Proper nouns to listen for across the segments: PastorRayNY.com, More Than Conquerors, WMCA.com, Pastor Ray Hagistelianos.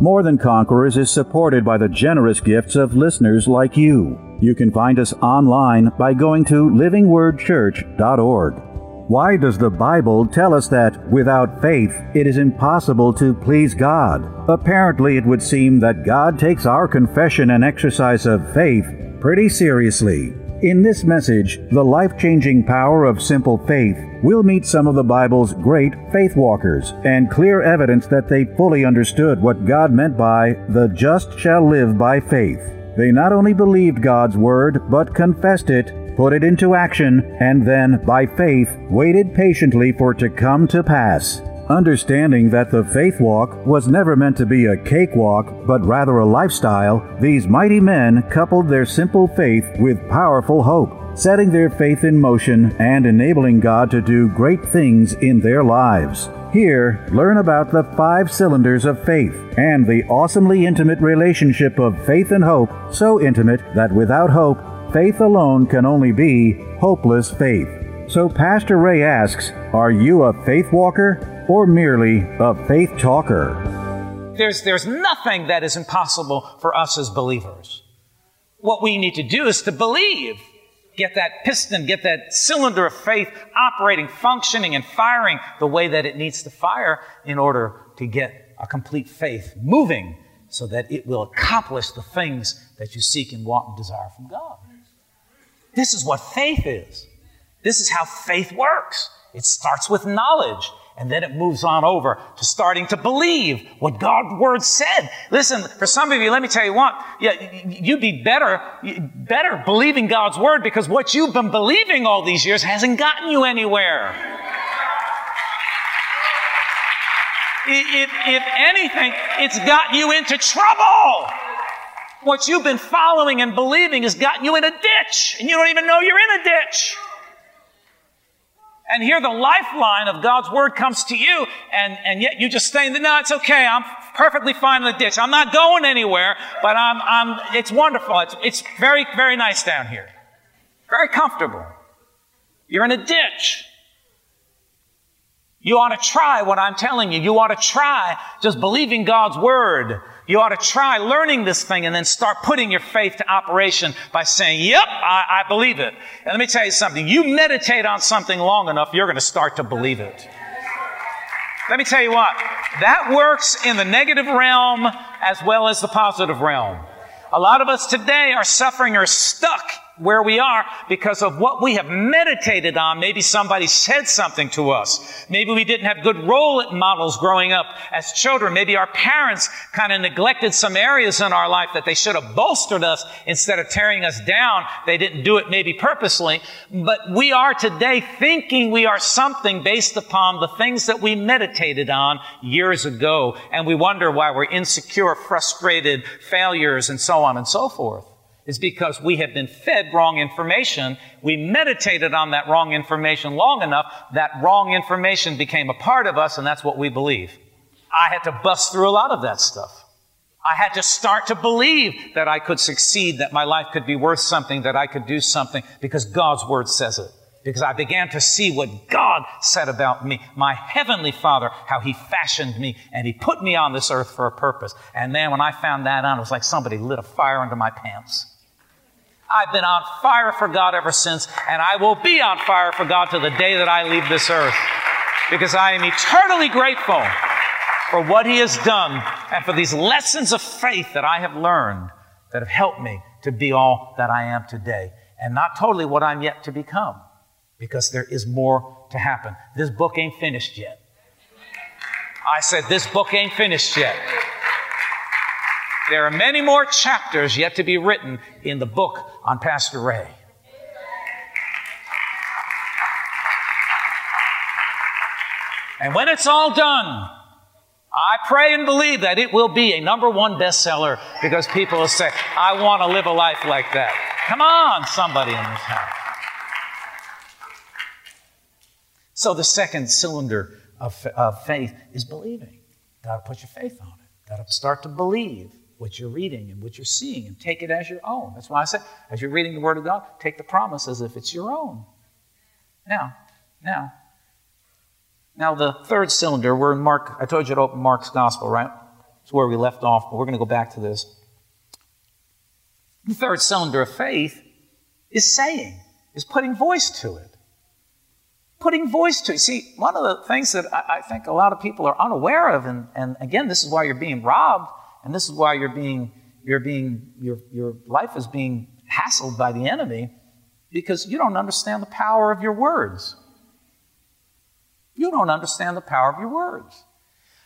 More Than Conquerors is supported by the generous gifts of listeners like you. You can find us online by going to livingwordchurch.org. Why does the Bible tell us that without faith it is impossible to please God? Apparently it would seem that God takes our confession and exercise of faith pretty seriously. In this message, The Life-Changing Power of Simple Faith, we'll meet some of the Bible's great faith walkers and clear evidence that they fully understood what God meant by the just shall live by faith. They not only believed God's word, but confessed it, put it into action, and then, by faith, waited patiently for it to come to pass. Understanding that the faith walk was never meant to be a cakewalk, but rather a lifestyle, these mighty men coupled their simple faith with powerful hope, setting their faith in motion and enabling God to do great things in their lives. Here, learn about the 5 cylinders of faith and the awesomely intimate relationship of faith and hope, so intimate that without hope, faith alone can only be hopeless faith. So Pastor Ray asks, are you a faith walker or merely a faith talker? There's nothing that is impossible for us as believers. What we need to do is to believe. Get that piston, get that cylinder of faith operating, functioning, and firing the way that it needs to fire in order to get a complete faith moving so that it will accomplish the things that you seek and want and desire from God. This is what faith is. This is how faith works. It starts with knowledge, and then it moves on over to starting to believe what God's word said. Listen, for some of you, let me tell you what, you'd be better believing God's word, because what you've been believing all these years hasn't gotten you anywhere. If anything, it's gotten you into trouble. What you've been following and believing has gotten you in a ditch, and you don't even know you're in a ditch. And here the lifeline of God's word comes to you, and yet you just think, no, it's okay, I'm perfectly fine in the ditch. I'm not going anywhere, but it's wonderful. It's very, very nice down here. Very comfortable. You're in a ditch. You ought to try what I'm telling you. You ought to try just believing God's word. You ought to try learning this thing and then start putting your faith to operation by saying, yep, I believe it. And let me tell you something. You meditate on something long enough, you're going to start to believe it. Let me tell you what. That works in the negative realm as well as the positive realm. A lot of us today are suffering or stuck where we are because of what we have meditated on. Maybe somebody said something to us. Maybe we didn't have good role models growing up as children. Maybe our parents kind of neglected some areas in our life that they should have bolstered us instead of tearing us down. They didn't do it maybe purposely. But we are today thinking we are something based upon the things that we meditated on years ago. And we wonder why we're insecure, frustrated, failures, and so on and so forth. Is because we have been fed wrong information. We meditated on that wrong information long enough, that wrong information became a part of us, and that's what we believe. I had to bust through a lot of that stuff. I had to start to believe that I could succeed, that my life could be worth something, that I could do something, because God's word says it. Because I began to see what God said about me, my heavenly Father, how he fashioned me, and he put me on this earth for a purpose. And then when I found that out, it was like somebody lit a fire under my pants. I've been on fire for God ever since, and I will be on fire for God till the day that I leave this earth, because I am eternally grateful for what he has done and for these lessons of faith that I have learned that have helped me to be all that I am today, and not totally what I'm yet to become, because there is more to happen. This book ain't finished yet. I said, this book ain't finished yet. There are many more chapters yet to be written in the book on Pastor Ray. And when it's all done, I pray and believe that it will be a #1 bestseller because people will say, I want to live a life like that. Come on, somebody in this house. So the second cylinder of faith is believing. You've got to put your faith on it. You've got to start to believe what you're reading and what you're seeing and take it as your own. That's why I say, as you're reading the Word of God, take the promise as if it's your own. Now the third cylinder, we're in Mark. I told you to open Mark's Gospel, right? It's where we left off, but we're going to go back to this. The third cylinder of faith is saying, is putting voice to it. Putting voice to it. See, one of the things that I think a lot of people are unaware of, and again, this is why you're being robbed, and this is why your life is being hassled by the enemy, because you don't understand the power of your words. You don't understand the power of your words.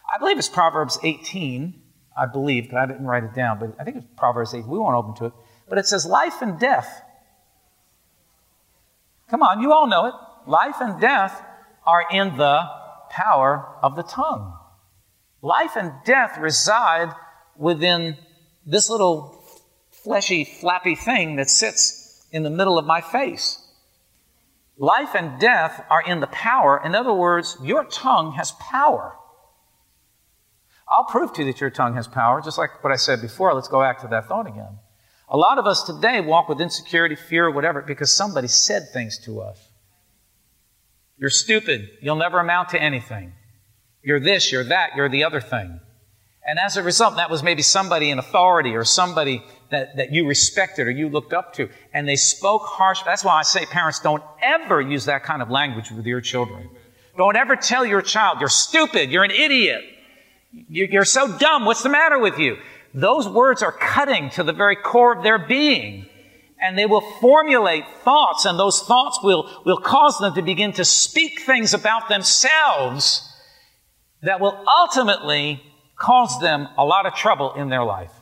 I believe it's Proverbs 18, but I didn't write it down, but I think it's Proverbs 8. We won't open to it. But it says life and death. Come on, you all know it. Life and death are in the power of the tongue. Life and death reside within this little fleshy, flappy thing that sits in the middle of my face. Life and death are in the power. In other words, your tongue has power. I'll prove to you that your tongue has power, just like what I said before. Let's go back to that thought again. A lot of us today walk with insecurity, fear, whatever, because somebody said things to us. You're stupid. You'll never amount to anything. You're this, you're that, you're the other thing. And as a result, that was maybe somebody in authority or somebody that you respected or you looked up to, and they spoke harsh. That's why I say, parents, don't ever use that kind of language with your children. Don't ever tell your child, you're stupid, you're an idiot, you're so dumb, what's the matter with you? Those words are cutting to the very core of their being, and they will formulate thoughts, and those thoughts will cause them to begin to speak things about themselves that will ultimately cause them a lot of trouble in their life.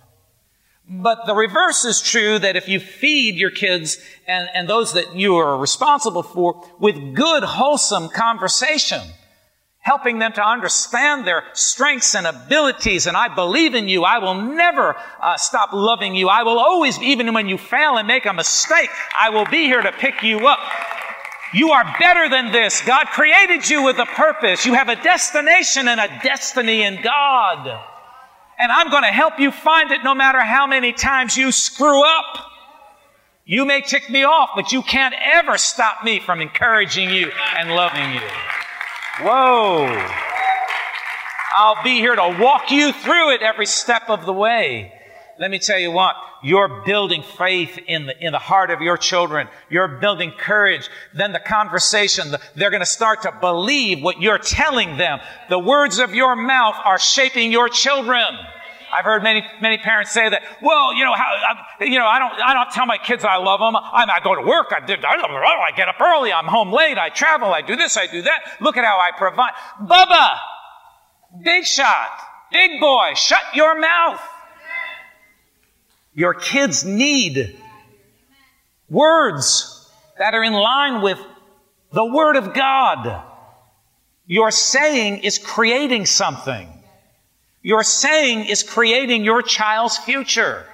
But the reverse is true, that if you feed your kids and those that you are responsible for with good, wholesome conversation, helping them to understand their strengths and abilities, and I believe in you, I will never stop loving you, I will always, even when you fail and make a mistake, I will be here to pick you up. You are better than this. God created you with a purpose. You have a destination and a destiny in God. And I'm going to help you find it no matter how many times you screw up. You may tick me off, but you can't ever stop me from encouraging you and loving you. Whoa. I'll be here to walk you through it every step of the way. Let me tell you what. You're building faith in the heart of your children. You're building courage. Then the conversation, they're going to start to believe what you're telling them. The words of your mouth are shaping your children. I've heard many parents say that. Well, I don't tell my kids I love them. I go to work. I get up early. I'm home late. I travel. I do this. I do that. Look at how I provide. Bubba, big shot, big boy, shut your mouth. Your kids need words that are in line with the Word of God. Your saying is creating something. Your saying is creating your child's future.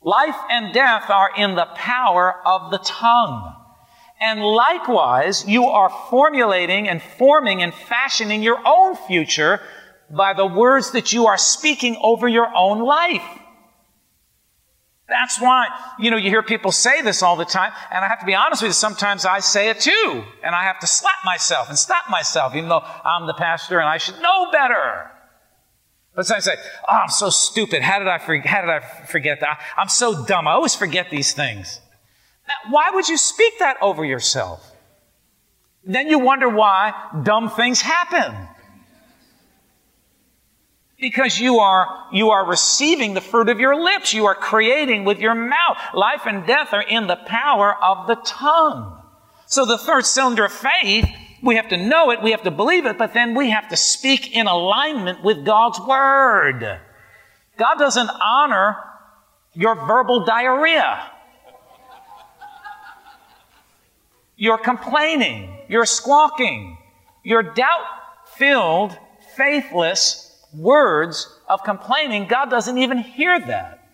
Life and death are in the power of the tongue. And likewise, you are formulating and forming and fashioning your own future by the words that you are speaking over your own life. That's why, you hear people say this all the time, and I have to be honest with you, sometimes I say it too, and I have to slap myself and stop myself, even though I'm the pastor and I should know better. But sometimes I say, I'm so stupid, how did I forget that? I'm so dumb, I always forget these things. Now, why would you speak that over yourself? Then you wonder why dumb things happen. Because you are receiving the fruit of your lips. You are creating with your mouth. Life and death are in the power of the tongue. So the third cylinder of faith, we have to know it, we have to believe it, but then we have to speak in alignment with God's Word. God doesn't honor your verbal diarrhea. You're complaining. You're squawking. You're doubt-filled faithless words of complaining, God doesn't even hear that.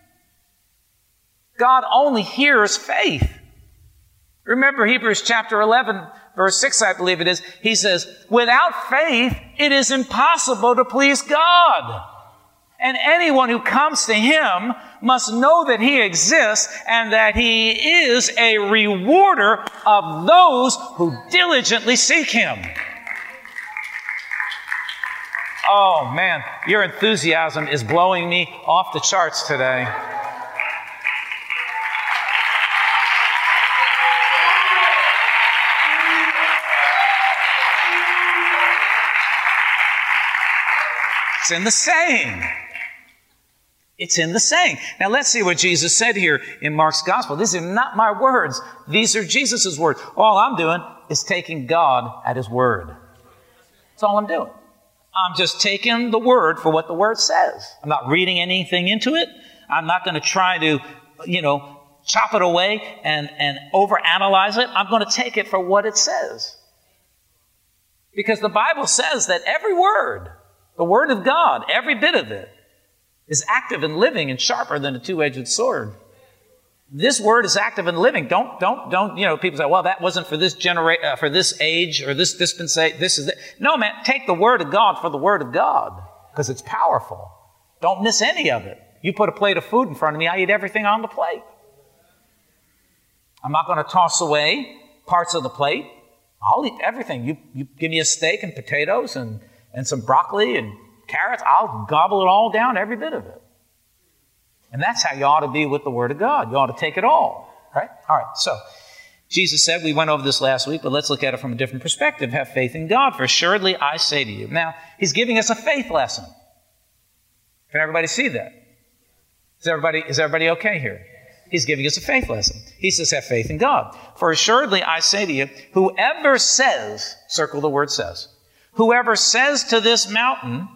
God only hears faith. Remember Hebrews chapter 11, verse 6, I believe it is. He says, without faith, it is impossible to please God. And anyone who comes to Him must know that He exists and that He is a rewarder of those who diligently seek Him. Oh, man, your enthusiasm is blowing me off the charts today. It's in the saying. It's in the saying. Now let's see what Jesus said here in Mark's gospel. These are not my words. These are Jesus' words. All I'm doing is taking God at His word. That's all I'm doing. I'm just taking the word for what the word says. I'm not reading anything into it. I'm not going to try to, chop it away and overanalyze it. I'm going to take it for what it says. Because the Bible says that every word, the Word of God, every bit of it, is active and living and sharper than a two-edged sword. This Word is active and living. Don't, people say, well, that wasn't for this for this age or this dispensation. This is it. No, man, take the Word of God for the Word of God because it's powerful. Don't miss any of it. You put a plate of food in front of me, I eat everything on the plate. I'm not going to toss away parts of the plate. I'll eat everything. You give me a steak and potatoes and some broccoli and carrots, I'll gobble it all down, every bit of it. And that's how you ought to be with the Word of God. You ought to take it all, right? All right, so Jesus said, we went over this last week, but let's look at it from a different perspective. Have faith in God, for assuredly I say to you. Now, He's giving us a faith lesson. Can everybody see that? Is everybody okay here? He's giving us a faith lesson. He says, have faith in God. For assuredly I say to you, whoever says, circle the word says, whoever says to this mountain,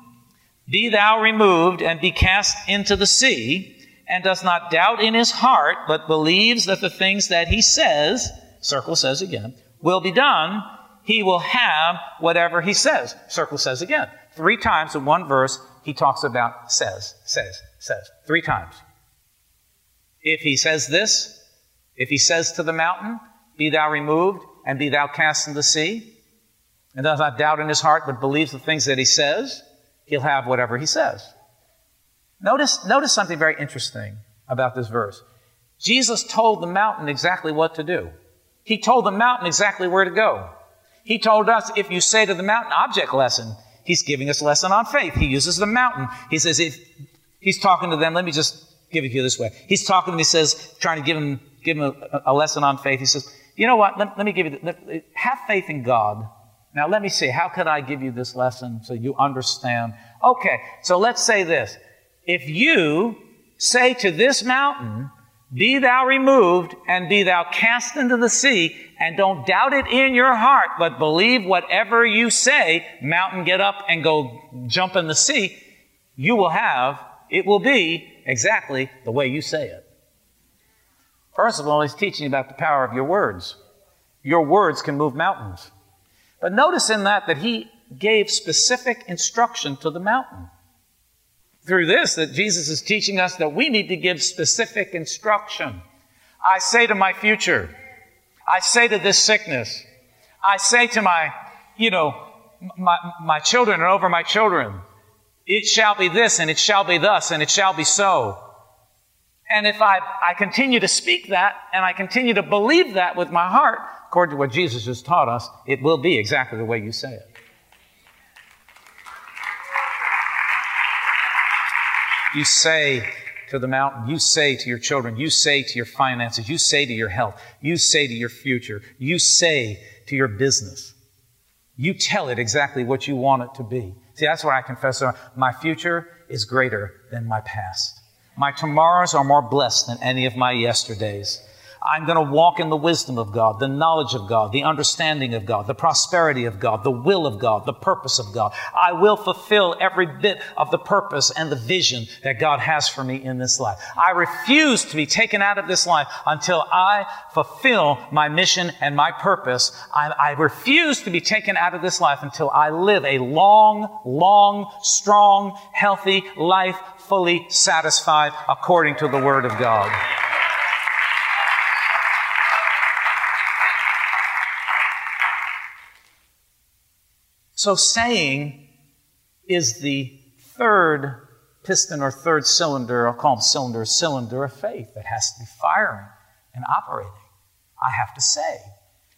be thou removed and be cast into the sea, and does not doubt in his heart, but believes that the things that he says, circle says again, will be done, he will have whatever he says. Circle says again. 3 times in one verse, he talks about says. 3 times. If he says this, if he says to the mountain, be thou removed and be thou cast into the sea, and does not doubt in his heart, but believes the things that he says, he'll have whatever he says. Notice something very interesting about this verse. Jesus told the mountain exactly what to do. He told the mountain exactly where to go. He told us, if you say to the mountain, object lesson, He's giving us a lesson on faith. He uses the mountain. He says, if He's talking to them, let me just give it to you this way. He's talking to them, He says, trying to give him a lesson on faith. He says, you know what, let me give you, have faith in God. Now, let me see, how could I give you this lesson so you understand? Okay, so let's say this. If you say to this mountain, be thou removed and be thou cast into the sea, and don't doubt it in your heart, but believe whatever you say, mountain, get up and go jump in the sea, you will have, it will be exactly the way you say it. First of all, He's teaching about the power of your words. Your words can move mountains. But notice in that He gave specific instruction to the mountain. Through this, that Jesus is teaching us that we need to give specific instruction. I say to my future, I say to this sickness, I say to my, my children and over my children, it shall be this and it shall be thus and it shall be so. And if I continue to speak that and I continue to believe that with my heart, according to what Jesus has taught us, it will be exactly the way you say it. You say to the mountain, you say to your children, you say to your finances, you say to your health, you say to your future, you say to your business. You tell it exactly what you want it to be. See, that's what I confess. My future is greater than my past. My tomorrows are more blessed than any of my yesterdays. I'm going to walk in the wisdom of God, the knowledge of God, the understanding of God, the prosperity of God, the will of God, the purpose of God. I will fulfill every bit of the purpose and the vision that God has for me in this life. I refuse to be taken out of this life until I fulfill my mission and my purpose. I refuse to be taken out of this life until I live a long, strong, healthy life, fully satisfied according to the Word of God. So saying is the third piston or third cylinder, I'll call them cylinders, cylinder of faith that has to be firing and operating. I have to say.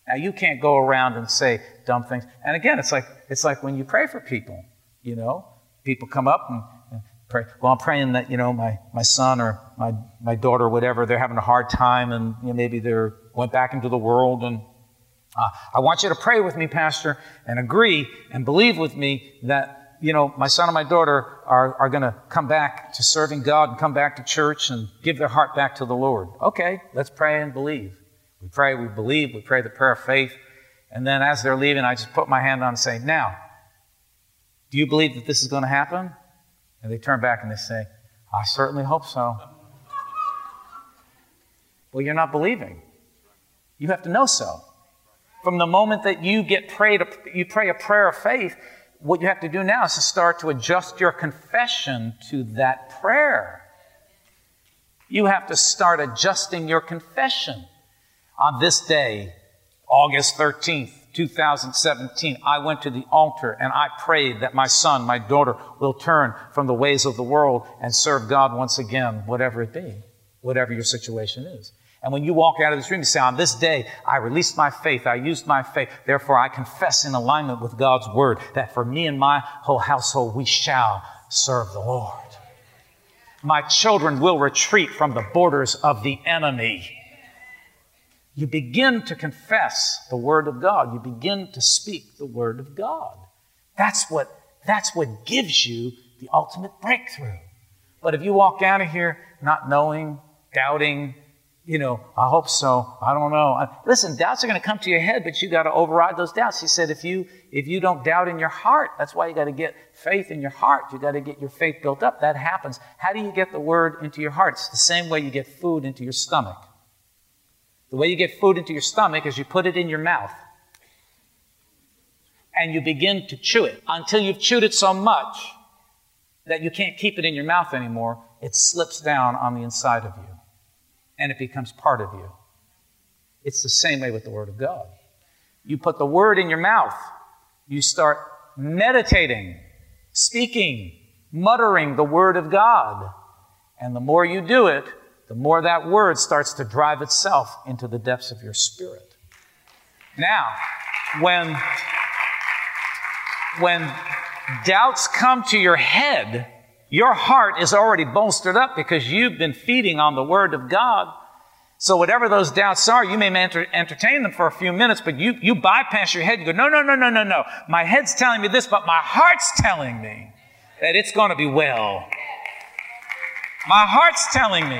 Now, you can't go around and say dumb things. And again, it's like when you pray for people, you know, people come up and pray. Well, I'm praying that, you know, my son or my daughter or whatever, they're having a hard time and, you know, maybe they went back into the world and I want you to pray with me, Pastor, and agree and believe with me that, you know, my son and my daughter are going to come back to serving God and come back to church and give their heart back to the Lord. Okay, let's pray and believe. We pray, we believe, we pray the prayer of faith. And then as they're leaving, I just put my hand on and say, now, do you believe that this is going to happen? And they turn back and they say, I certainly hope so. Well, you're not believing. You have to know so. From the moment that you pray a prayer of faith, what you have to do now is to start to adjust your confession to that prayer. You have to start adjusting your confession. On this day, August 13th, 2017, I went to the altar and I prayed that my son, my daughter, will turn from the ways of the world and serve God once again, whatever it be, whatever your situation is. And when you walk out of this room, you say, on this day, I released my faith. I used my faith. Therefore, I confess in alignment with God's word that for me and my whole household, we shall serve the Lord. My children will retreat from the borders of the enemy. You begin to confess the word of God. You begin to speak the word of God. That's what gives you the ultimate breakthrough. But if you walk out of here not knowing, doubting, you know, I hope so. I don't know. Listen, doubts are going to come to your head, but you got to override those doubts. He said, if you don't doubt in your heart, that's why you got to get faith in your heart. You got to get your faith built up. That happens. How do you get the word into your heart? It's the same way you get food into your stomach. The way you get food into your stomach is you put it in your mouth and you begin to chew it until you've chewed it so much that you can't keep it in your mouth anymore. It slips down on the inside of you. And it becomes part of you. It's the same way with the Word of God. You put the Word in your mouth. You start meditating, speaking, muttering the Word of God. And the more you do it, the more that Word starts to drive itself into the depths of your spirit. Now, when doubts come to your head, your heart is already bolstered up because you've been feeding on the Word of God. So whatever those doubts are, you may entertain them for a few minutes, but you bypass your head. You go, no. My head's telling me this, but my heart's telling me that it's going to be well. My heart's telling me.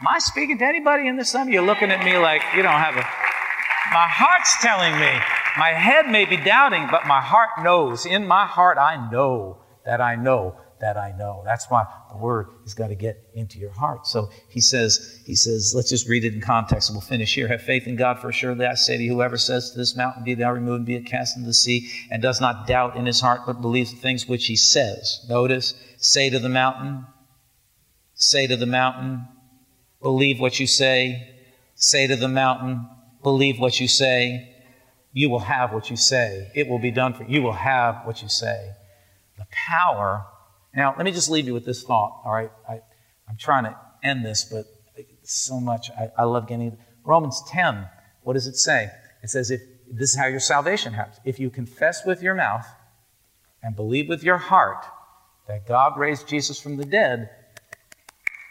Am I speaking to anybody in this time? You're looking at me like you don't have a... My heart's telling me. My head may be doubting, but my heart knows. In my heart, I know that I know. That's why the word has got to get into your heart. So he says, let's just read it in context and we'll finish here. Have faith in God, for surely I say to you, whoever says to this mountain, be thou removed and be it cast into the sea, and does not doubt in his heart, but believes the things which he says. Notice, say to the mountain, believe what you say. Say to the mountain, believe what you say. You will have what you say. It will be done for you. You will have what you say. The power. Now, let me just leave you with this thought, all right? I'm trying to end this, but so much. I love getting it. Romans 10, what does it say? It says, if this is how your salvation happens. If you confess with your mouth and believe with your heart that God raised Jesus from the dead,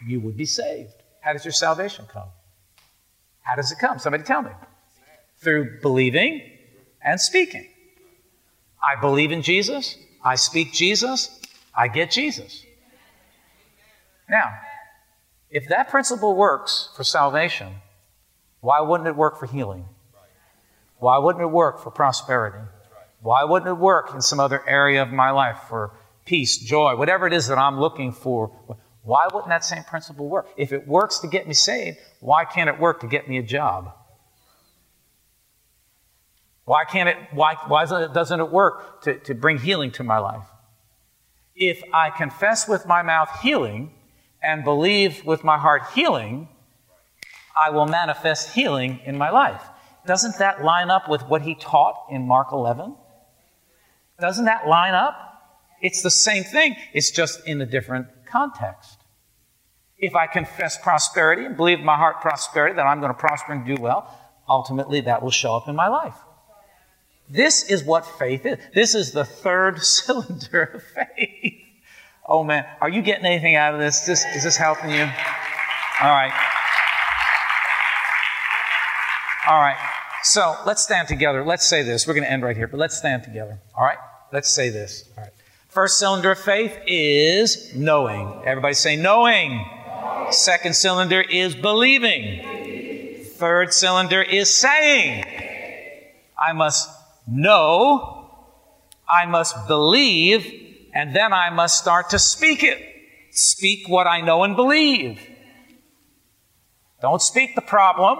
you would be saved. How does your salvation come? How does it come? Somebody tell me. Through believing and speaking. I believe in Jesus. I speak Jesus. I get Jesus. Now, if that principle works for salvation, Why wouldn't it work for healing? Why wouldn't it work for prosperity? Why wouldn't it work in some other area of my life for peace, joy, whatever it is that I'm looking for? Why wouldn't that same principle work? If it works to get me saved, why can't it work to get me a job? Why doesn't it work to bring healing to my life? If I confess with my mouth healing and believe with my heart healing, I will manifest healing in my life. Doesn't that line up with what he taught in Mark 11? Doesn't that line up? It's the same thing. It's just in a different context. If I confess prosperity and believe in my heart prosperity, that I'm going to prosper and do well, ultimately that will show up in my life. This is what faith is. This is the third cylinder of faith. Oh, man. Are you getting anything out of this? Is this helping you? All right. All right. So let's stand together. Let's say this. We're going to end right here, but let's stand together. All right. Let's say this. All right. First cylinder of faith is knowing. Everybody say knowing. Second cylinder is believing. Third cylinder is saying. I must know, I must believe, and then I must start to speak it. Speak what I know and believe. Don't speak the problem.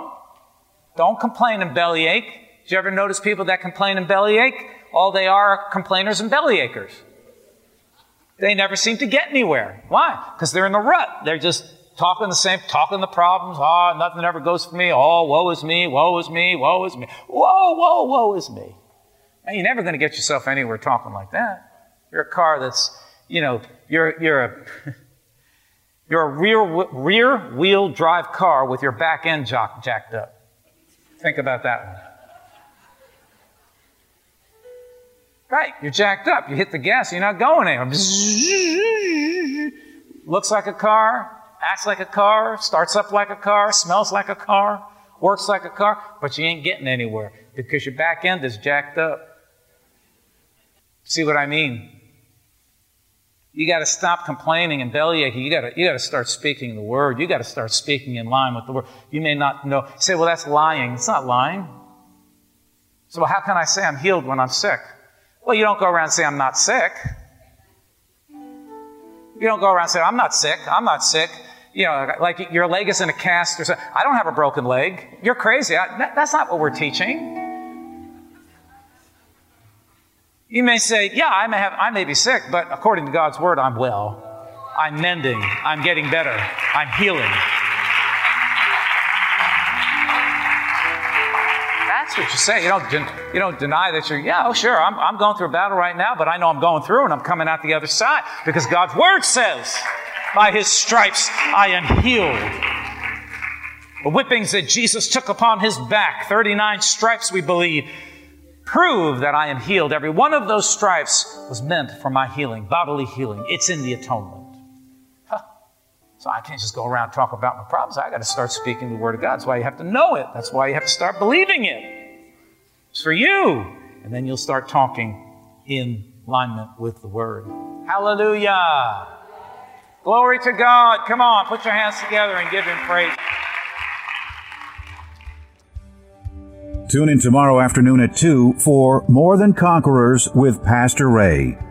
Don't complain and bellyache. Did you ever notice people that complain and bellyache? All they are complainers and bellyachers. They never seem to get anywhere. Why? Because they're in the rut. They're just talking the problems. Ah, oh, nothing ever goes for me. Oh, woe is me, woe is me, woe is me. Whoa, whoa, woe is me. And you're never going to get yourself anywhere talking like that. You're a car that's, you're a rear-wheel drive car with your back end jacked up. Think about that one. Right, you're jacked up. You hit the gas, you're not going anywhere. Looks like a car, acts like a car, starts up like a car, smells like a car, works like a car, but you ain't getting anywhere because your back end is jacked up. See what I mean? You got to stop complaining and bellyaching. You got to start speaking the word. You got to start speaking in line with the word. You may not know. You say, well, that's lying. It's not lying. So how can I say I'm healed when I'm sick? Well, you don't go around and say, I'm not sick. You don't go around and say, I'm not sick. You know, like your leg is in a cast or something. I don't have a broken leg. You're crazy. That's not what we're teaching. You may say, yeah, I may be sick, but according to God's word, I'm well. I'm mending. I'm getting better. I'm healing. That's what you say. You don't deny that you're, yeah, oh, sure, I'm going through a battle right now, but I know I'm going through and I'm coming out the other side because God's word says, by his stripes I am healed. The whippings that Jesus took upon his back, 39 stripes we believe, prove that I am healed. Every one of those stripes was meant for my healing, bodily healing. It's in the atonement. So I can't just go around and talk about my problems. I got to start speaking the word of God. That's why you have to know it. That's why you have to start believing it. It's for you. And then you'll start talking in alignment with the word. Hallelujah. Glory to God. Come on, put your hands together and give him praise. Tune in tomorrow afternoon at 2 for More Than Conquerors with Pastor Ray.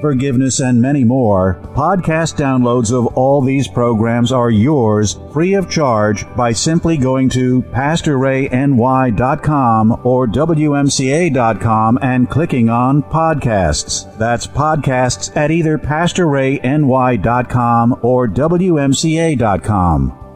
forgiveness, and many more, podcast downloads of all these programs are yours free of charge by simply going to PastorRayNY.com or WMCA.com and clicking on Podcasts. That's podcasts at either PastorRayNY.com or WMCA.com.